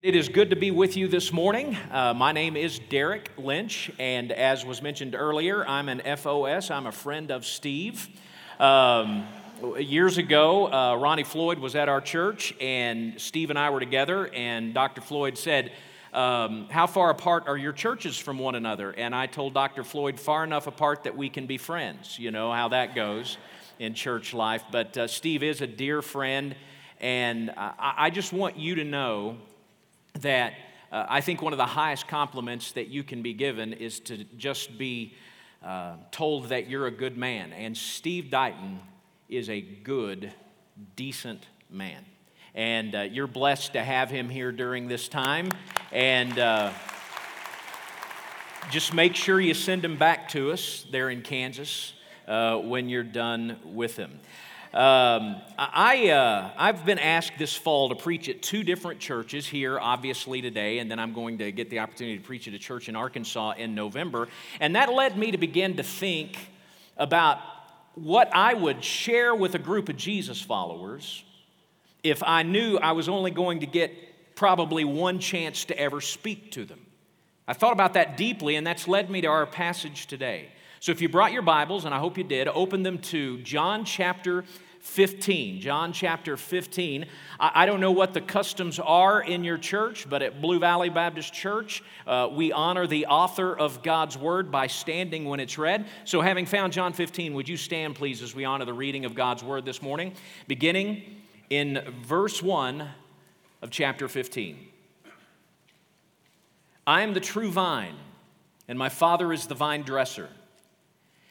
It is good to be with you this morning. My name is Derek Lynch, and as was mentioned earlier, I'm an FOS. I'm a friend of Steve. Years ago, Ronnie Floyd was at our church, and Steve and I were together, and Dr. Floyd said, how far apart are your churches from one another? And I told Dr. Floyd, far enough apart that we can be friends. You know how that goes in church life. But Steve is a dear friend, and I just want you to know that I think one of the highest compliments that you can be given is to just be told that you're a good man. And Steve Dighton is a good, decent man. And you're blessed to have him here during this time. And just make sure you send him back to us there in Kansas when you're done with him. I've been asked this fall to preach at two different churches here, obviously today, and then I'm going to get the opportunity to preach at a church in Arkansas in November. And that led me to begin to think about what I would share with a group of Jesus followers if I knew I was only going to get probably one chance to ever speak to them. I thought about that deeply, and that's led me to our passage today. So if you brought your Bibles, and I hope you did, open them to John chapter 15. John chapter 15. I don't know what the customs are in your church, but at Blue Valley Baptist Church, we honor the author of God's Word by standing when it's read. So having found John 15, would you stand, please, as we honor the reading of God's Word this morning, beginning in verse 1 of chapter 15. I am the true vine, and my Father is the vine dresser.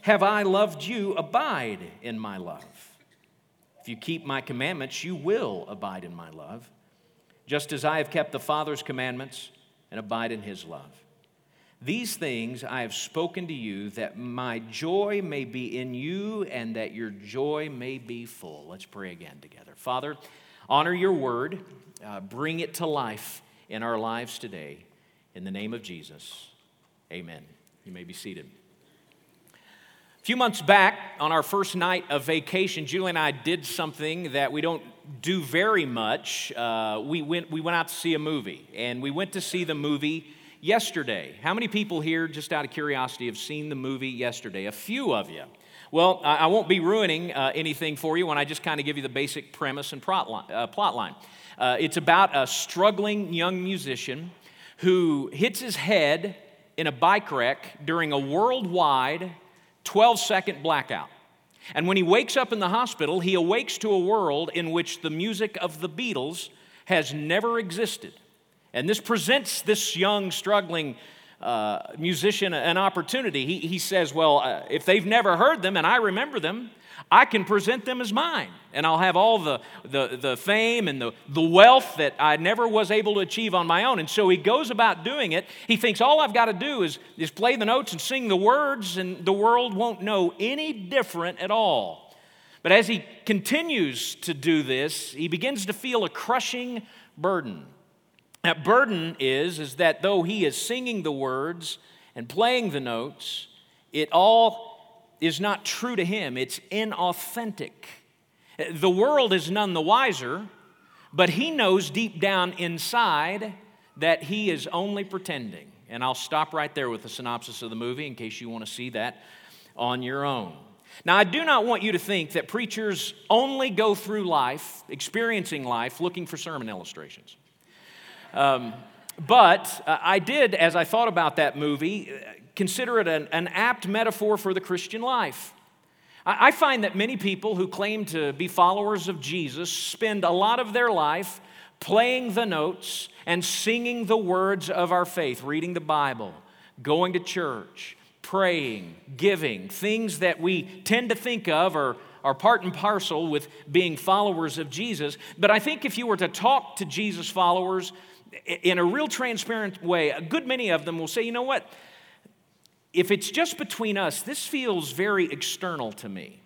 have I loved you. Abide in my love. If you keep my commandments, you will abide in my love, just as I have kept the Father's commandments and abide in his love. These things I have spoken to you, that my joy may be in you and that your joy may be full. Let's pray again together. Father, honor your word. Bring it to life in our lives today. In the name of Jesus, amen. You may be seated. A few months back, on our first night of vacation, Julie and I did something that we don't do very much. We went out to see a movie, and we went to see the movie Yesterday. How many people here, just out of curiosity, have seen the movie Yesterday? A few of you. Well, I won't be ruining anything for you when I just kind of give you the basic premise and plot line. It's about a struggling young musician who hits his head in a bike wreck during a worldwide 12-second blackout. And when he wakes up in the hospital, he awakes to a world in which the music of the Beatles has never existed. And this presents this young, struggling musician an opportunity. He says, well, if they've never heard them and I remember them, I can present them as mine, and I'll have all the fame and the wealth that I never was able to achieve on my own. And so he goes about doing it. He thinks all I've got to do is play the notes and sing the words, and the world won't know any different at all. But as he continues to do this, he begins to feel a crushing burden. That burden is that though he is singing the words and playing the notes, it all is not true to him. It's inauthentic. The world is none the wiser, but he knows deep down inside that he is only pretending. And I'll stop right there with the synopsis of the movie in case you want to see that on your own. Now, I do not want you to think that preachers only go through life, experiencing life, looking for sermon illustrations. But I did, as I thought about that movie, consider it an apt metaphor for the Christian life. I find that many people who claim to be followers of Jesus spend a lot of their life playing the notes and singing the words of our faith, reading the Bible, going to church, praying, giving, things that we tend to think of are part and parcel with being followers of Jesus. But I think if you were to talk to Jesus followers in a real transparent way, a good many of them will say, you know what, if it's just between us, this feels very external to me.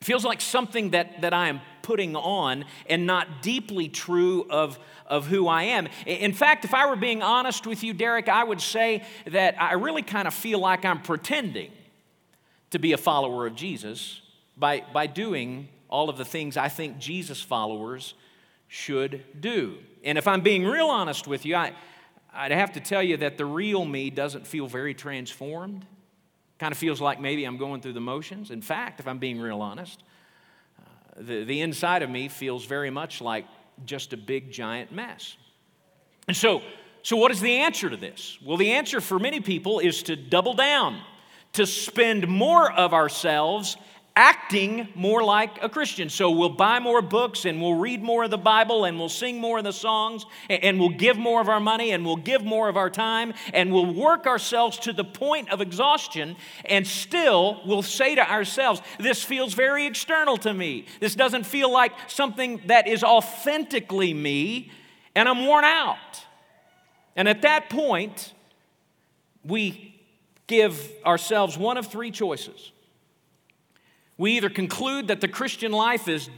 It feels like something that I am putting on and not deeply true of who I am. In fact, if I were being honest with you, Derek, I would say that I really kind of feel like I'm pretending to be a follower of Jesus by doing all of the things I think Jesus followers should do. And if I'm being real honest with you, I'd have to tell you that the real me doesn't feel very transformed. Kind of feels like maybe I'm going through the motions. In fact, if I'm being real honest, the inside of me feels very much like just a big, giant mess. And so what is the answer to this? Well, the answer for many people is to double down, to spend more of ourselves acting more like a Christian. So we'll buy more books and we'll read more of the Bible and we'll sing more of the songs and we'll give more of our money and we'll give more of our time and we'll work ourselves to the point of exhaustion, and still we'll say to ourselves, this feels very external to me. This doesn't feel like something that is authentically me, and I'm worn out. And at that point, we give ourselves one of three choices. We either conclude that the Christian life is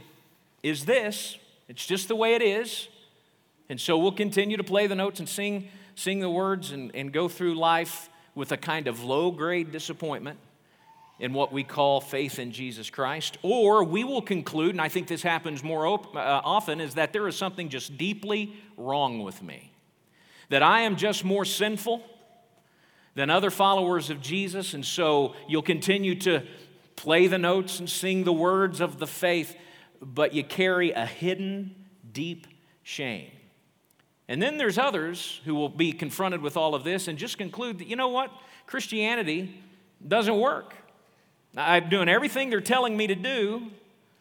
this, it's just the way it is, and so we'll continue to play the notes and sing the words and go through life with a kind of low-grade disappointment in what we call faith in Jesus Christ. Or we will conclude, and I think this happens more often, is that there is something just deeply wrong with me, that I am just more sinful than other followers of Jesus, and so you'll continue to play the notes and sing the words of the faith, but you carry a hidden, deep shame. And then there's others who will be confronted with all of this and just conclude that, you know what, Christianity doesn't work. I'm doing everything they're telling me to do,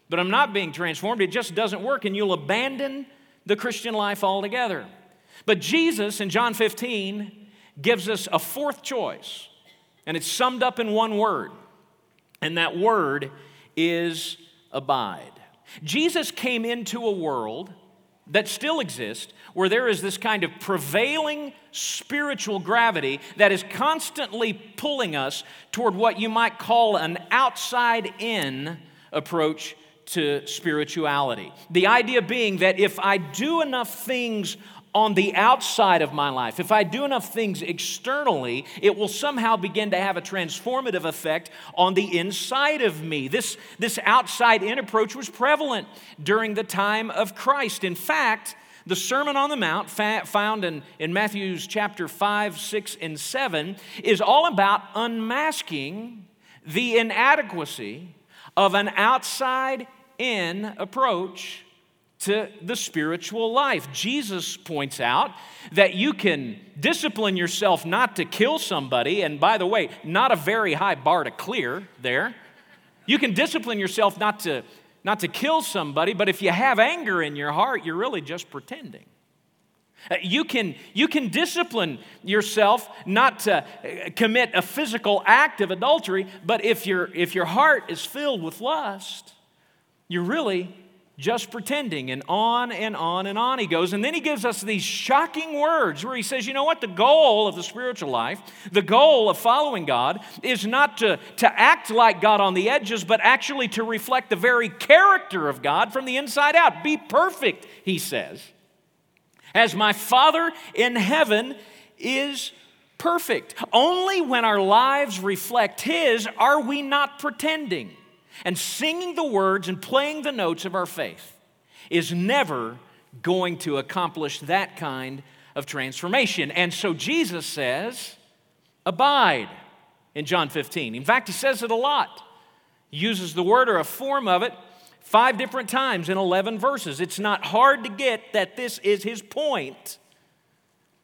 but I'm not being transformed. It just doesn't work, and you'll abandon the Christian life altogether. But Jesus, in John 15, gives us a fourth choice, and it's summed up in one word. And that word is abide. Jesus came into a world that still exists where there is this kind of prevailing spiritual gravity that is constantly pulling us toward what you might call an outside-in approach to spirituality. The idea being that if I do enough things on the outside of my life, if I do enough things externally, it will somehow begin to have a transformative effect on the inside of me. This outside-in approach was prevalent during the time of Christ. In fact, the Sermon on the Mount, found in Matthew's chapter 5, 6, and 7, is all about unmasking the inadequacy of an outside-in approach to the spiritual life. Jesus points out that you can discipline yourself not to kill somebody, and by the way, not a very high bar to clear there. You can discipline yourself not to kill somebody, but if you have anger in your heart, you're really just pretending. You can discipline yourself not to commit a physical act of adultery, but if your heart is filled with lust, you're really just pretending, and on and on and on he goes. And then he gives us these shocking words where he says, you know what, the goal of the spiritual life, the goal of following God is not to act like God on the edges, but actually to reflect the very character of God from the inside out. Be perfect, he says, as my Father in heaven is perfect. Only when our lives reflect his are we not pretending. And singing the words and playing the notes of our faith is never going to accomplish that kind of transformation. And so Jesus says, abide, in John 15. In fact, he says it a lot. He uses the word or a form of it 5 different times in 11 verses. It's not hard to get that this is his point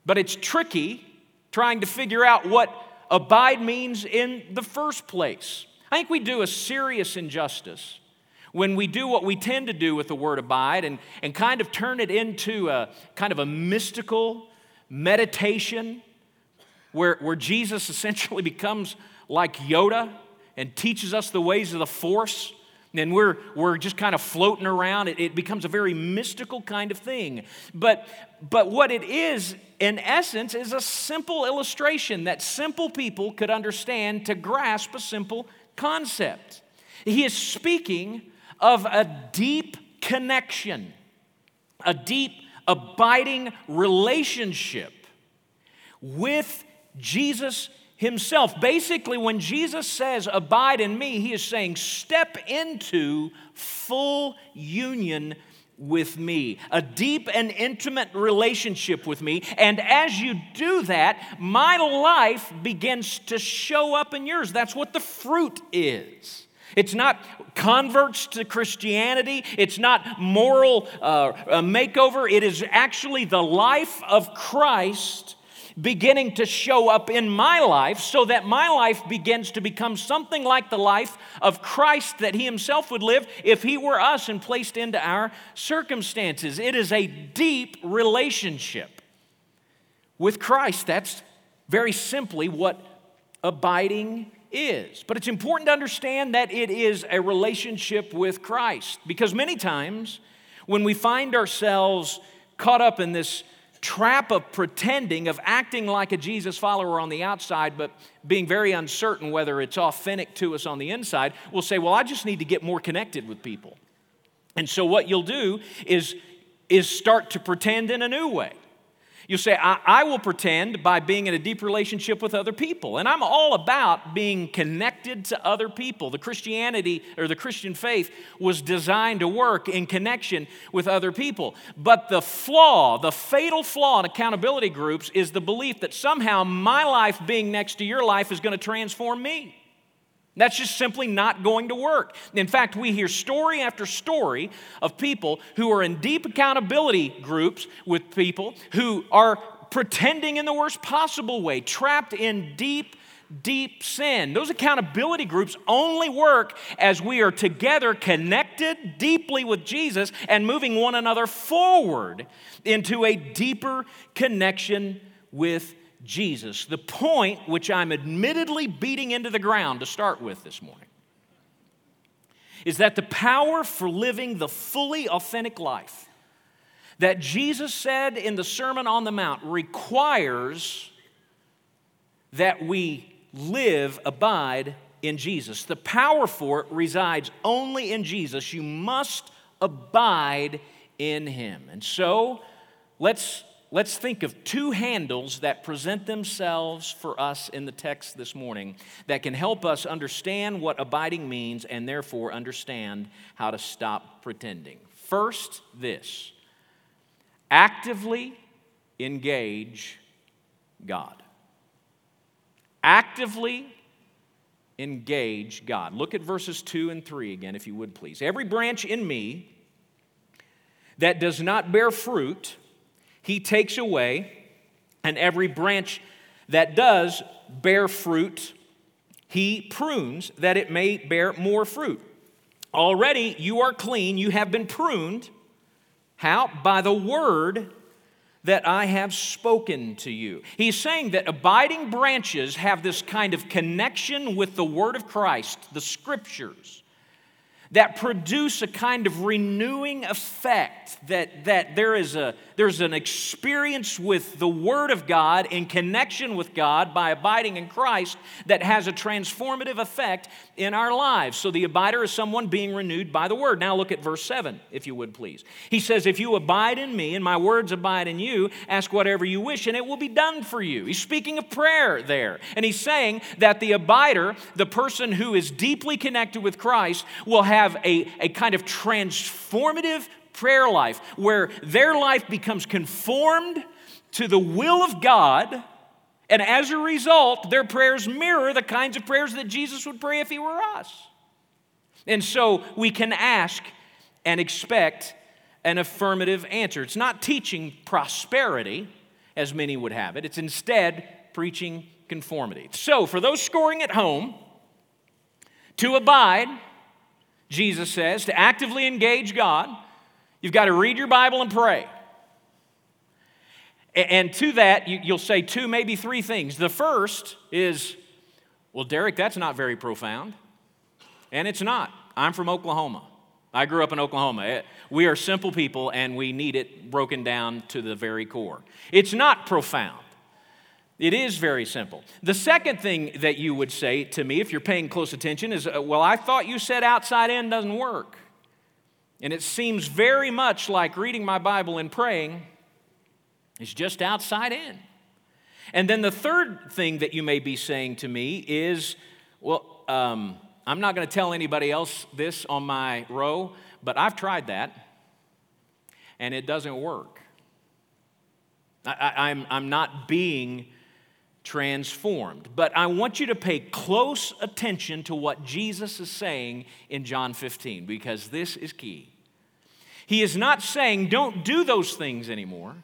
But it's tricky trying to figure out what abide means in the first place. I think we do a serious injustice when we do what we tend to do with the word abide and kind of turn it into a kind of a mystical meditation where Jesus essentially becomes like Yoda and teaches us the ways of the Force, and we're just kind of floating around. It becomes a very mystical kind of thing. But what it is, in essence, is a simple illustration that simple people could understand to grasp a simple concept. He is speaking of a deep connection, a deep abiding relationship with Jesus himself. Basically, when Jesus says, "Abide in me," he is saying, step into full union with me, a deep and intimate relationship with me. And as you do that, my life begins to show up in yours. That's what the fruit is. It's not converts to Christianity. It's not moral makeover. It is actually the life of Christ beginning to show up in my life so that my life begins to become something like the life of Christ that he himself would live if he were us and placed into our circumstances. It is a deep relationship with Christ. That's very simply what abiding is. But it's important to understand that it is a relationship with Christ, because many times when we find ourselves caught up in this trap of pretending, of acting like a Jesus follower on the outside, but being very uncertain whether it's authentic to us on the inside, we'll say, well, I just need to get more connected with people. And so what you'll do is start to pretend in a new way. You'll say, I will pretend by being in a deep relationship with other people. And I'm all about being connected to other people. The Christianity or the Christian faith was designed to work in connection with other people. But the flaw, the fatal flaw in accountability groups is the belief that somehow my life being next to your life is going to transform me. That's just simply not going to work. In fact, we hear story after story of people who are in deep accountability groups with people who are pretending in the worst possible way, trapped in deep, deep sin. Those accountability groups only work as we are together, connected deeply with Jesus and moving one another forward into a deeper connection with Jesus, the point which I'm admittedly beating into the ground to start with this morning, is that the power for living the fully authentic life that Jesus said in the Sermon on the Mount requires that we live, abide in Jesus. The power for it resides only in Jesus. You must abide in him. And so, let's think of two handles that present themselves for us in the text this morning that can help us understand what abiding means and therefore understand how to stop pretending. First, this: actively engage God. Actively engage God. Look at verses 2 and 3 again, if you would, please. Every branch in me that does not bear fruit, he takes away, and every branch that does bear fruit, he prunes, that it may bear more fruit. Already you are clean, you have been pruned. How? By the word that I have spoken to you. He's saying that abiding branches have this kind of connection with the word of Christ, the scriptures, that produce a kind of renewing effect, that there's an experience with the Word of God in connection with God by abiding in Christ that has a transformative effect in our lives. So the abider is someone being renewed by the Word. Now look at verse 7, if you would, please. He says, if you abide in me and my words abide in you, ask whatever you wish and it will be done for you. He's speaking of prayer there. And he's saying that the abider, the person who is deeply connected with Christ, will have a kind of transformative prayer life where their life becomes conformed to the will of God, and as a result, their prayers mirror the kinds of prayers that Jesus would pray if he were us. And so we can ask and expect an affirmative answer. It's not teaching prosperity. as many would have it. It's instead preaching conformity. So for those scoring at home, to abide, Jesus says, to actively engage God, you've got to read your Bible and pray. And to that, you'll say two, maybe three things. The first is, well, Derek, that's not very profound. And it's not. I'm from Oklahoma. I grew up in Oklahoma. We are simple people, and we need it broken down to the very core. It's not profound. It is very simple. The second thing that you would say to me, if you're paying close attention, is, well, I thought you said outside in doesn't work. And it seems very much like reading my Bible and praying is just outside in. And then the third thing that you may be saying to me is, well, I'm not going to tell anybody else this on my row, but I've tried that, and it doesn't work. I'm not being transformed. But I want you to pay close attention to what Jesus is saying in John 15, because this is key. He is not saying, don't do those things anymore.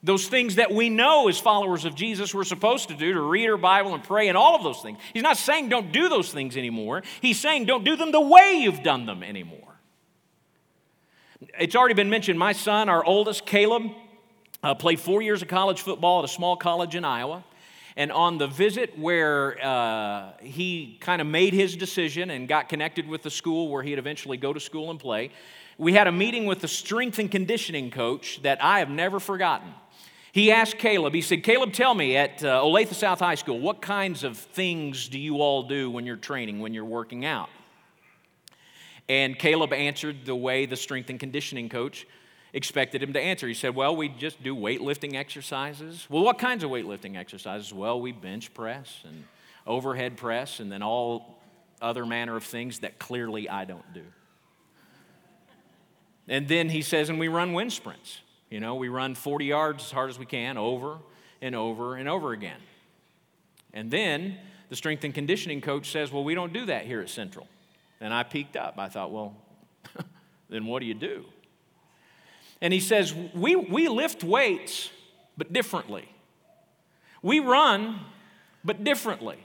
Those things that we know as followers of Jesus we're supposed to do, to read our Bible and pray and all of those things. He's not saying don't do those things anymore. He's saying don't do them the way you've done them anymore. It's already been mentioned, my son, our oldest, Caleb, played 4 years of college football at a small college in Iowa. And on the visit where he kind of made his decision and got connected with the school where he'd eventually go to school and play, we had a meeting with the strength and conditioning coach that I have never forgotten. He asked Caleb, he said, Caleb, tell me at Olathe South High School, what kinds of things do you all do when you're training, when you're working out? And Caleb answered the way the strength and conditioning coach expected him to answer. He said, well, we just do weightlifting exercises. Well, what kinds of weightlifting exercises? Well, we bench press and overhead press and then all other manner of things that clearly I don't do. And then he says, and we run wind sprints. You know, we run 40 yards as hard as we can over and over and over again. And then the strength and conditioning coach says, well, we don't do that here at Central. And I peeked up. I thought, well, then what do you do? And he says, we lift weights, but differently. We run, but differently.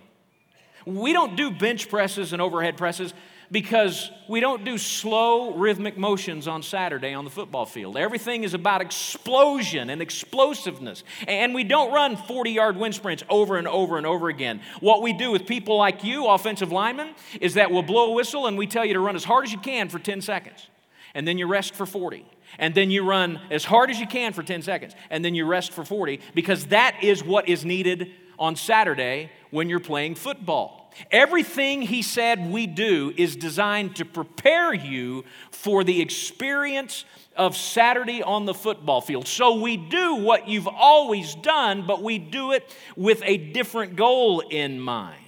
We don't do bench presses and overhead presses because we don't do slow rhythmic motions on Saturday on the football field. Everything is about explosion and explosiveness. And we don't run 40-yard wind sprints over and over and over again. What we do with people like you, offensive linemen, is that we'll blow a whistle and we tell you to run as hard as you can for 10 seconds. And then you rest for 40. And then you run as hard as you can for 10 seconds. And then you rest for 40 because that is what is needed on Saturday when you're playing football. Everything he said we do is designed to prepare you for the experience of Saturday on the football field. So we do what you've always done, but we do it with a different goal in mind.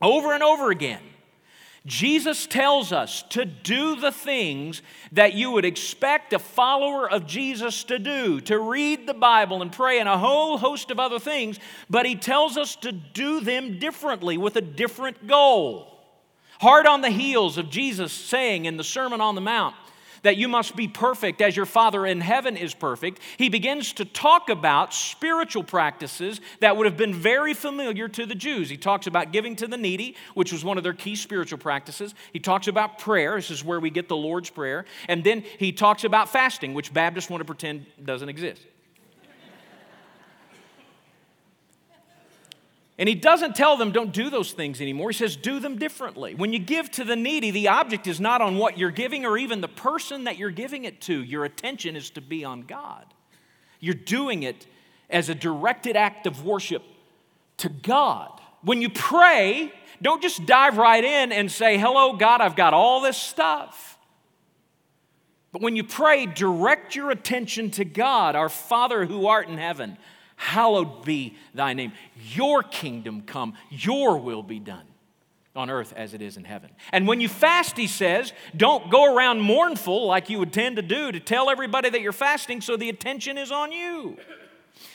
Over and over again, Jesus tells us to do the things that you would expect a follower of Jesus to do, to read the Bible and pray and a whole host of other things, but he tells us to do them differently with a different goal. Hard on the heels of Jesus saying in the Sermon on the Mount that you must be perfect as your Father in heaven is perfect, he begins to talk about spiritual practices that would have been very familiar to the Jews. He talks about giving to the needy, which was one of their key spiritual practices. He talks about prayer. This is where we get the Lord's Prayer. And then he talks about fasting, which Baptists want to pretend doesn't exist. And he doesn't tell them don't do those things anymore. He says do them differently. When you give to the needy, the object is not on what you're giving or even the person that you're giving it to. Your attention is to be on God. You're doing it as a directed act of worship to God. When you pray, don't just dive right in and say, hello, God, I've got all this stuff. But when you pray, direct your attention to God, our Father who art in heaven. Hallowed be thy name. Your kingdom come, your will be done on earth as it is in heaven. And when you fast, he says, don't go around mournful like you would tend to do to tell everybody that you're fasting so the attention is on you.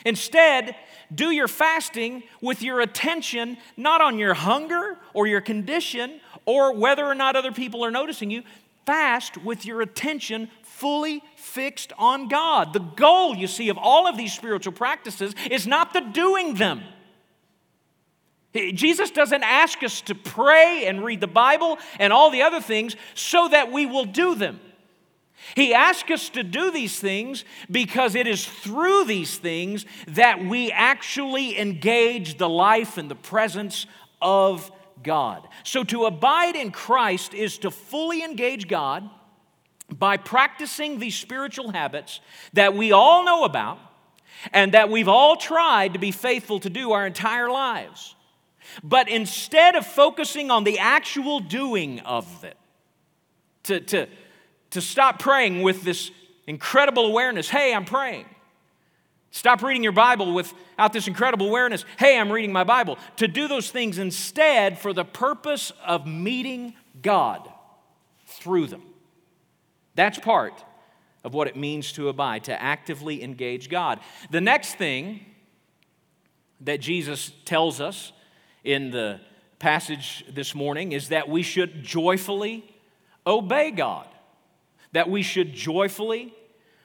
Instead, do your fasting with your attention not on your hunger or your condition or whether or not other people are noticing you, Fast with your attention fully fixed on God. The goal, you see, of all of these spiritual practices is not the doing them. Jesus doesn't ask us to pray and read the Bible and all the other things so that we will do them. He asks us to do these things because it is through these things that we actually engage the life and the presence of God. So to abide in Christ is to fully engage God by practicing these spiritual habits that we all know about and that we've all tried to be faithful to do our entire lives. But instead of focusing on the actual doing of it, to stop praying with this incredible awareness, hey, I'm praying. Stop reading your Bible without this incredible awareness, hey, I'm reading my Bible. To do those things instead for the purpose of meeting God through them. That's part of what it means to abide, to actively engage God. The next thing that Jesus tells us in the passage this morning is that we should joyfully obey God. That we should joyfully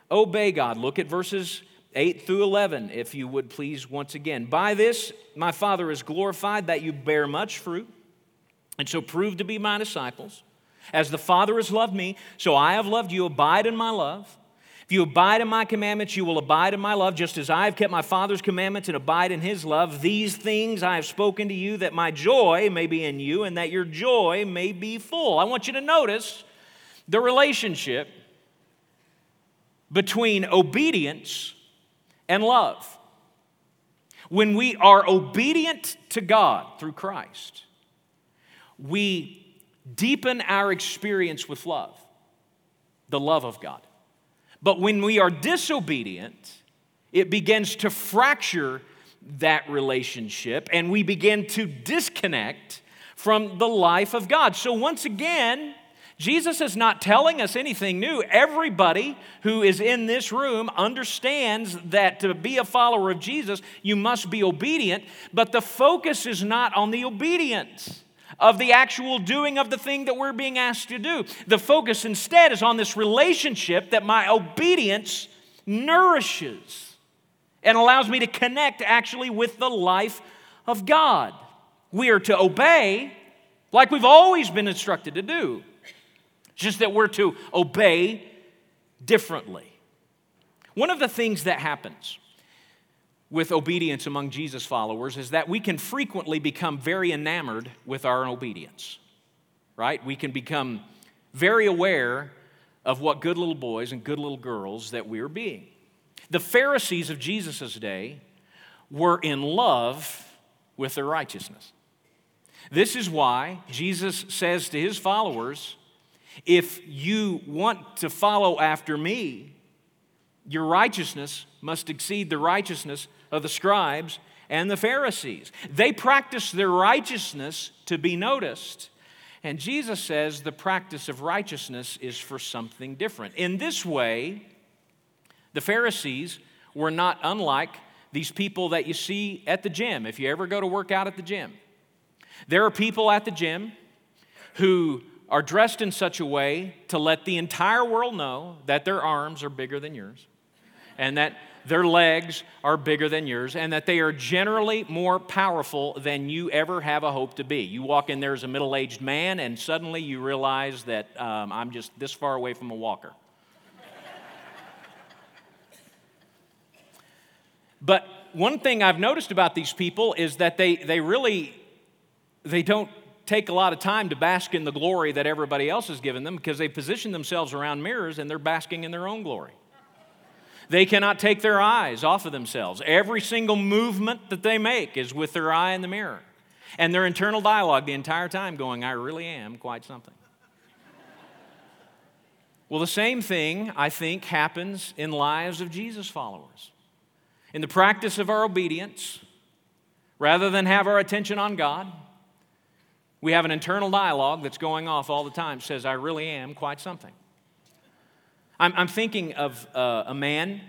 obey God. Look at verses 8 through 11, if you would please, once again. By this my Father is glorified, that you bear much fruit, and so prove to be my disciples. As the Father has loved me, so I have loved you. Abide in my love. If you abide in my commandments, you will abide in my love, just as I have kept my Father's commandments and abide in his love. These things I have spoken to you, that my joy may be in you and that your joy may be full. I want you to notice the relationship between obedience and love. When we are obedient to God through Christ, we deepen our experience with love, the love of God. But when we are disobedient, it begins to fracture that relationship, and we begin to disconnect from the life of God. So once again, Jesus is not telling us anything new. Everybody who is in this room understands that to be a follower of Jesus, you must be obedient, but the focus is not on the obedience of the actual doing of the thing that we're being asked to do. The focus instead is on this relationship that my obedience nourishes and allows me to connect actually with the life of God. We are to obey like we've always been instructed to do, just that we're to obey differently. One of the things that happens with obedience among Jesus followers is that we can frequently become very enamored with our own obedience, right? We can become very aware of what good little boys and good little girls that we are being. The Pharisees of Jesus' day were in love with their righteousness. This is why Jesus says to his followers, if you want to follow after me, your righteousness must exceed the righteousness of the scribes and the Pharisees. They practice their righteousness to be noticed. And Jesus says the practice of righteousness is for something different. In this way, the Pharisees were not unlike these people that you see at the gym, if you ever go to work out at the gym. There are people at the gym who are dressed in such a way to let the entire world know that their arms are bigger than yours, and that their legs are bigger than yours, and that they are generally more powerful than you ever have a hope to be. You walk in there as a middle-aged man, and suddenly you realize that I'm just this far away from a walker. But one thing I've noticed about these people is that they don't take a lot of time to bask in the glory that everybody else has given them, because they position themselves around mirrors and they're basking in their own glory. They cannot take their eyes off of themselves. Every single movement that they make is with their eye in the mirror. And their internal dialogue the entire time going, I really am quite something. Well, the same thing, I think, happens in lives of Jesus followers. In the practice of our obedience, rather than have our attention on God, we have an internal dialogue that's going off all the time. It says, I really am quite something. I'm thinking of a man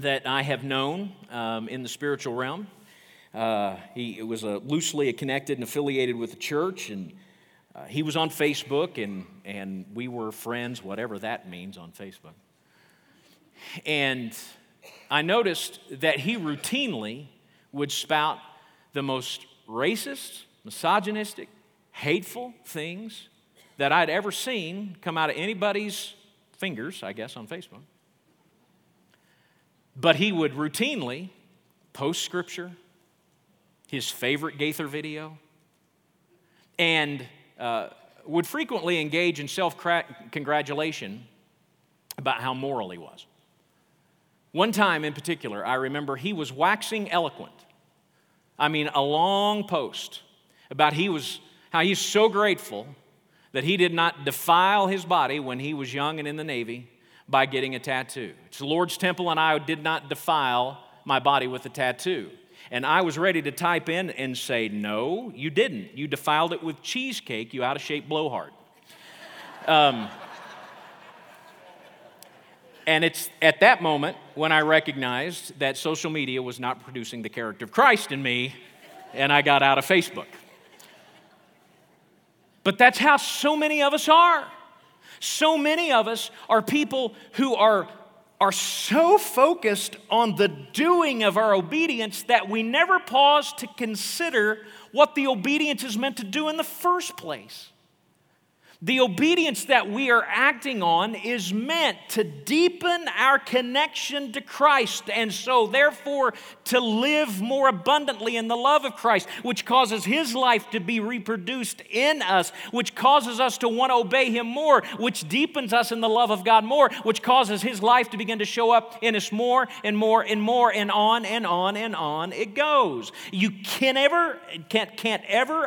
that I have known in the spiritual realm. He was loosely connected and affiliated with the church, and He was on Facebook, and we were friends, whatever that means on Facebook. And I noticed that he routinely would spout the most racist, misogynistic, hateful things that I'd ever seen come out of anybody's fingers, I guess, on Facebook. But he would routinely post scripture, his favorite Gaither video, and would frequently engage in self-congratulation about how moral he was. One time in particular, I remember he was waxing eloquent. I mean, a long post about how he's so grateful that he did not defile his body when he was young and in the Navy by getting a tattoo. It's the Lord's temple, and I did not defile my body with a tattoo. And I was ready to type in and say, no, you didn't. You defiled it with cheesecake, you out-of-shape blowhard. And it's at that moment when I recognized that social media was not producing the character of Christ in me, and I got out of Facebook. But that's how so many of us are. So many of us are people who are so focused on the doing of our obedience that we never pause to consider what the obedience is meant to do in the first place. The obedience that we are acting on is meant to deepen our connection to Christ, and so therefore to live more abundantly in the love of Christ, which causes His life to be reproduced in us, which causes us to want to obey Him more, which deepens us in the love of God more, which causes His life to begin to show up in us more and more and more, and on and on and on it goes. You can't ever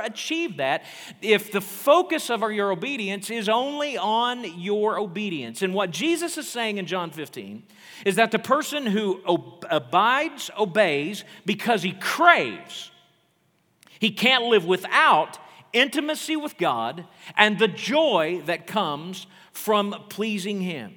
achieve that if the focus of your obedience is only on your obedience. And what Jesus is saying in John 15 is that the person who abides obeys because he craves. He can't live without intimacy with God and the joy that comes from pleasing Him.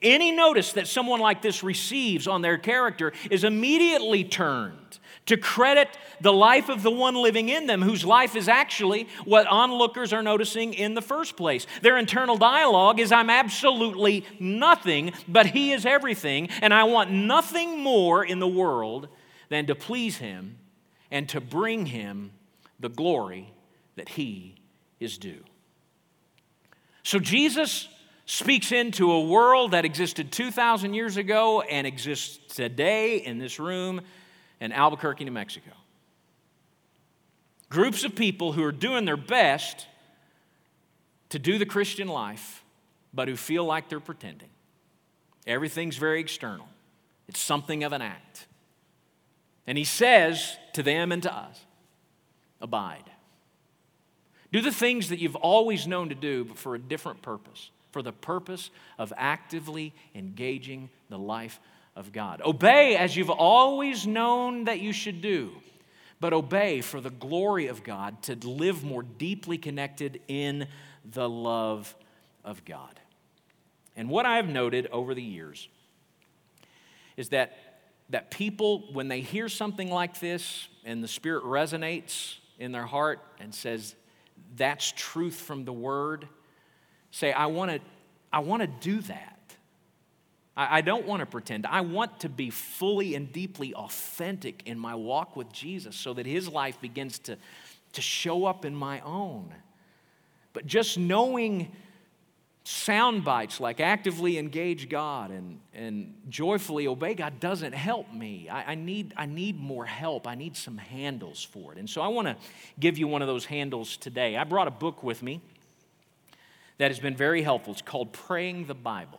Any notice that someone like this receives on their character is immediately turned to credit the life of the one living in them, whose life is actually what onlookers are noticing in the first place. Their internal dialogue is, I'm absolutely nothing, but He is everything, and I want nothing more in the world than to please Him and to bring Him the glory that He is due. So Jesus speaks into a world that existed 2,000 years ago and exists today in this room in Albuquerque, New Mexico. Groups of people who are doing their best to do the Christian life, but who feel like they're pretending. Everything's very external. It's something of an act. And He says to them and to us, abide. Do the things that you've always known to do, but for a different purpose. For the purpose of actively engaging the life of God. Obey as you've always known that you should do, but obey for the glory of God, to live more deeply connected in the love of God. And what I've noted over the years is that people, when they hear something like this and the Spirit resonates in their heart and says, that's truth from the Word, say, I want to do that. I don't want to pretend. I want to be fully and deeply authentic in my walk with Jesus so that His life begins to show up in my own. But just knowing sound bites like actively engage God and joyfully obey God doesn't help me. I need more help. I need some handles for it. And so I want to give you one of those handles today. I brought a book with me that has been very helpful. It's called Praying the Bible.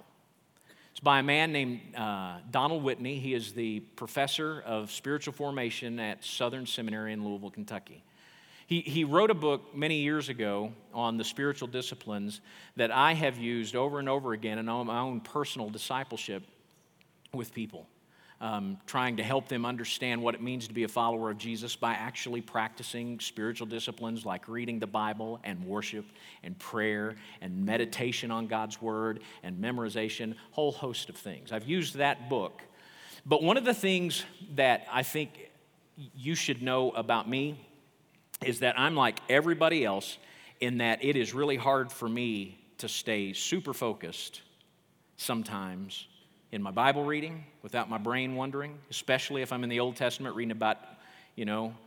It's by a man named Donald Whitney. He is the professor of spiritual formation at Southern Seminary in Louisville, Kentucky. He wrote a book many years ago on the spiritual disciplines that I have used over and over again in my own personal discipleship with people, trying to help them understand what it means to be a follower of Jesus by actually practicing spiritual disciplines like reading the Bible and worship and prayer and meditation on God's Word and memorization, whole host of things. I've used that book. But one of the things that I think you should know about me is that I'm like everybody else in that it is really hard for me to stay super focused sometimes in my Bible reading without my brain wandering, especially if I'm in the Old Testament reading about,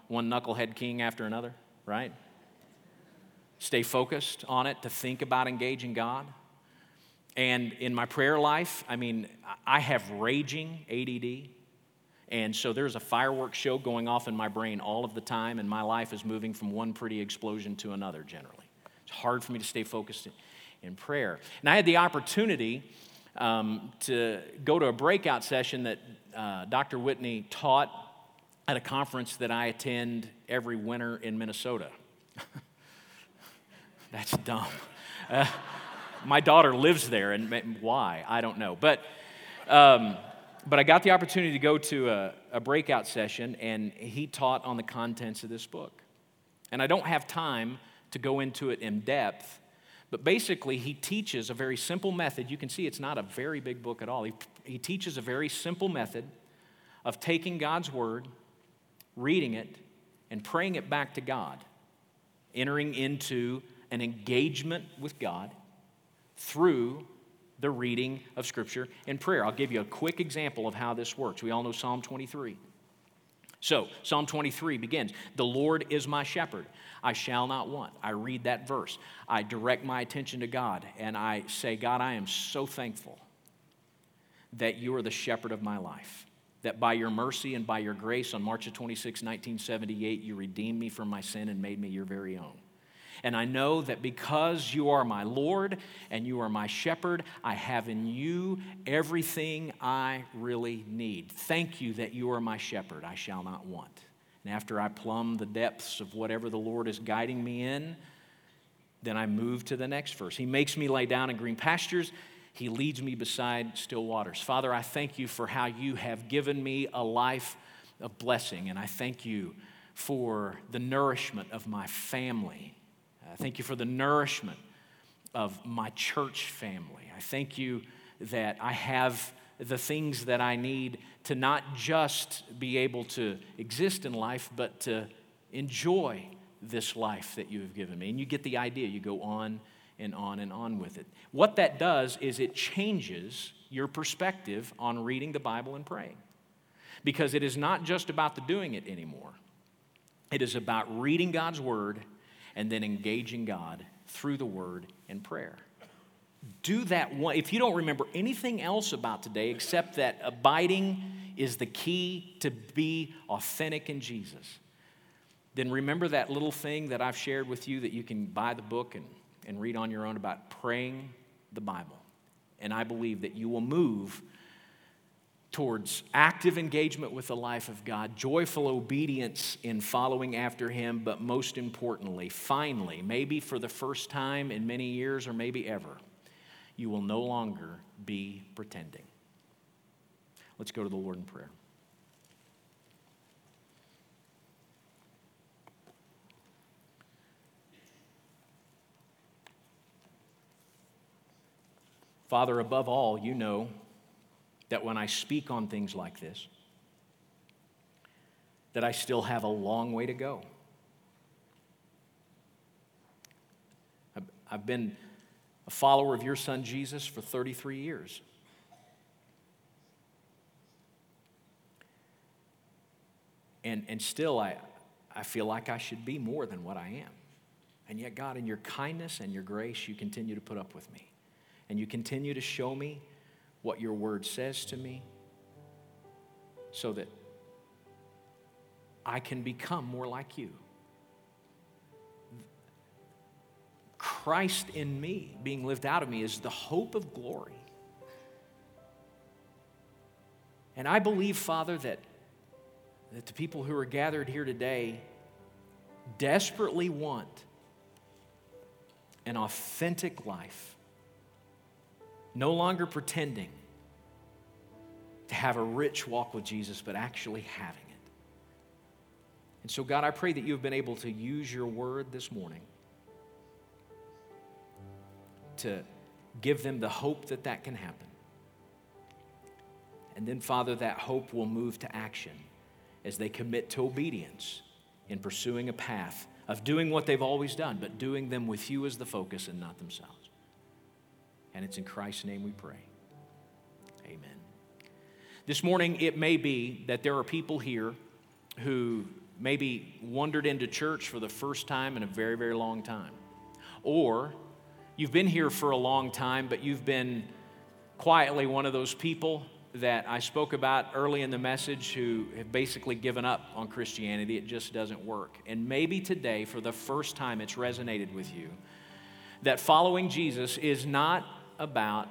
one knucklehead king after another, right? Stay focused on it, to think about engaging God. And in my prayer life, I have raging ADD. And so there's a fireworks show going off in my brain all of the time, and my life is moving from one pretty explosion to another generally. It's hard for me to stay focused in prayer. And I had the opportunity to go to a breakout session that Dr. Whitney taught at a conference that I attend every winter in Minnesota. That's dumb. My daughter lives there, and why? I don't know. But I got the opportunity to go to a breakout session, and he taught on the contents of this book. And I don't have time to go into it in depth, but basically he teaches a very simple method. You can see it's not a very big book at all. He teaches a very simple method of taking God's Word, reading it, and praying it back to God, entering into an engagement with God through the reading of Scripture and prayer. I'll give you a quick example of how this works. We all know Psalm 23. So, Psalm 23 begins, "The Lord is my shepherd, I shall not want." I read that verse. I direct my attention to God, and I say, God, I am so thankful that you are the shepherd of my life, that by your mercy and by your grace on March of 26, 1978, you redeemed me from my sin and made me your very own. And I know that because you are my Lord and you are my shepherd, I have in you everything I really need. Thank you that you are my shepherd. I shall not want. And after I plumb the depths of whatever the Lord is guiding me in, then I move to the next verse. He makes me lie down in green pastures. He leads me beside still waters. Father, I thank you for how you have given me a life of blessing. And I thank you for the nourishment of my family. I thank you for the nourishment of my church family. I thank you that I have the things that I need to not just be able to exist in life, but to enjoy this life that you have given me. And you get the idea. You go on and on and on with it. What that does is it changes your perspective on reading the Bible and praying, because it is not just about the doing it anymore. It is about reading God's Word and then engaging God through the Word and prayer. Do that one. If you don't remember anything else about today except that abiding is the key to be authentic in Jesus, then remember that little thing that I've shared with you that you can buy the book and read on your own about praying the Bible. And I believe that you will move towards active engagement with the life of God, joyful obedience in following after Him, but most importantly, finally, maybe for the first time in many years or maybe ever, you will no longer be pretending. Let's go to the Lord in prayer. Father, above all, you know that when I speak on things like this, that I still have a long way to go. I've been a follower of your Son Jesus for 33 years. And still I feel like I should be more than what I am. And yet, God, in your kindness and your grace, you continue to put up with me. And you continue to show me what your Word says to me, so that I can become more like you. Christ in me, being lived out of me, is the hope of glory. And I believe, Father, that the people who are gathered here today desperately want an authentic life, no longer pretending to have a rich walk with Jesus, but actually having it. And so, God, I pray that you have been able to use your Word this morning to give them the hope that that can happen. And then, Father, that hope will move to action as they commit to obedience in pursuing a path of doing what they've always done, but doing them with you as the focus and not themselves. And it's in Christ's name we pray. Amen. This morning, it may be that there are people here who maybe wandered into church for the first time in a very, very long time. Or you've been here for a long time, but you've been quietly one of those people that I spoke about early in the message who have basically given up on Christianity. It just doesn't work. And maybe today, for the first time, it's resonated with you that following Jesus is not about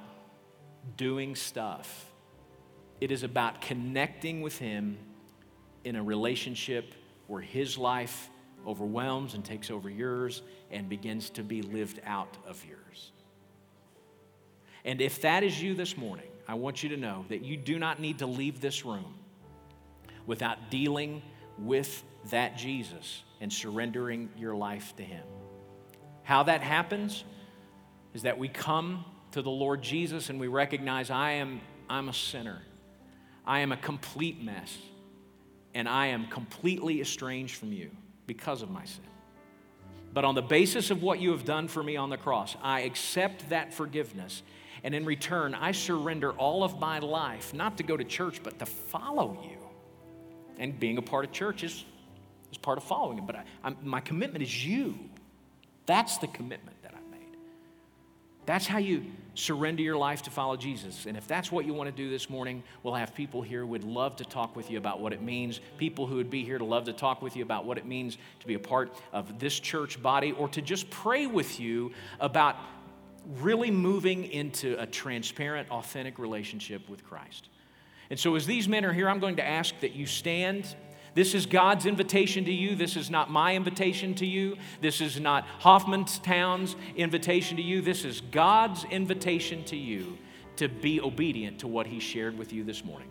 doing stuff. It is about connecting with Him in a relationship where His life overwhelms and takes over yours and begins to be lived out of yours. And if that is you this morning, I want you to know that you do not need to leave this room without dealing with that Jesus and surrendering your life to Him. How that happens is that we come to the Lord Jesus and we recognize I'm a sinner. I am a complete mess. And I am completely estranged from you because of my sin. But on the basis of what you have done for me on the cross, I accept that forgiveness. And in return, I surrender all of my life, not to go to church, but to follow you. And being a part of church is part of following Him. But my commitment is you. That's the commitment that I made. That's how you surrender your life to follow Jesus. And if that's what you want to do this morning, we'll have people here who would love to talk with you about what it means, people who would be here to love to talk with you about what it means to be a part of this church body, or to just pray with you about really moving into a transparent, authentic relationship with Christ. And so as these men are here, I'm going to ask that you stand. This is God's invitation to you. This is not my invitation to you. This is not Hoffmantown's invitation to you. This is God's invitation to you to be obedient to what He shared with you this morning.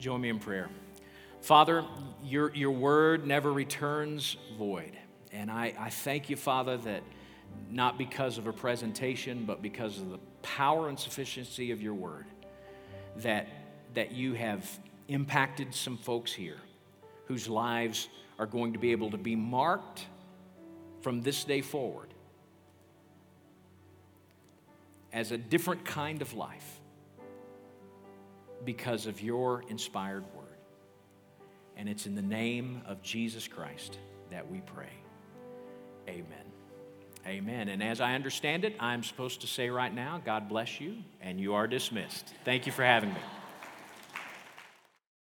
Join me in prayer. Father, your word never returns void. And I thank you, Father, that not because of a presentation, but because of the power and sufficiency of your word, that you have impacted some folks here whose lives are going to be able to be marked from this day forward as a different kind of life, because of your inspired word. And it's in the name of Jesus Christ that we pray. Amen. Amen. And as I understand it, I'm supposed to say right now, God bless you, and you are dismissed. Thank you for having me.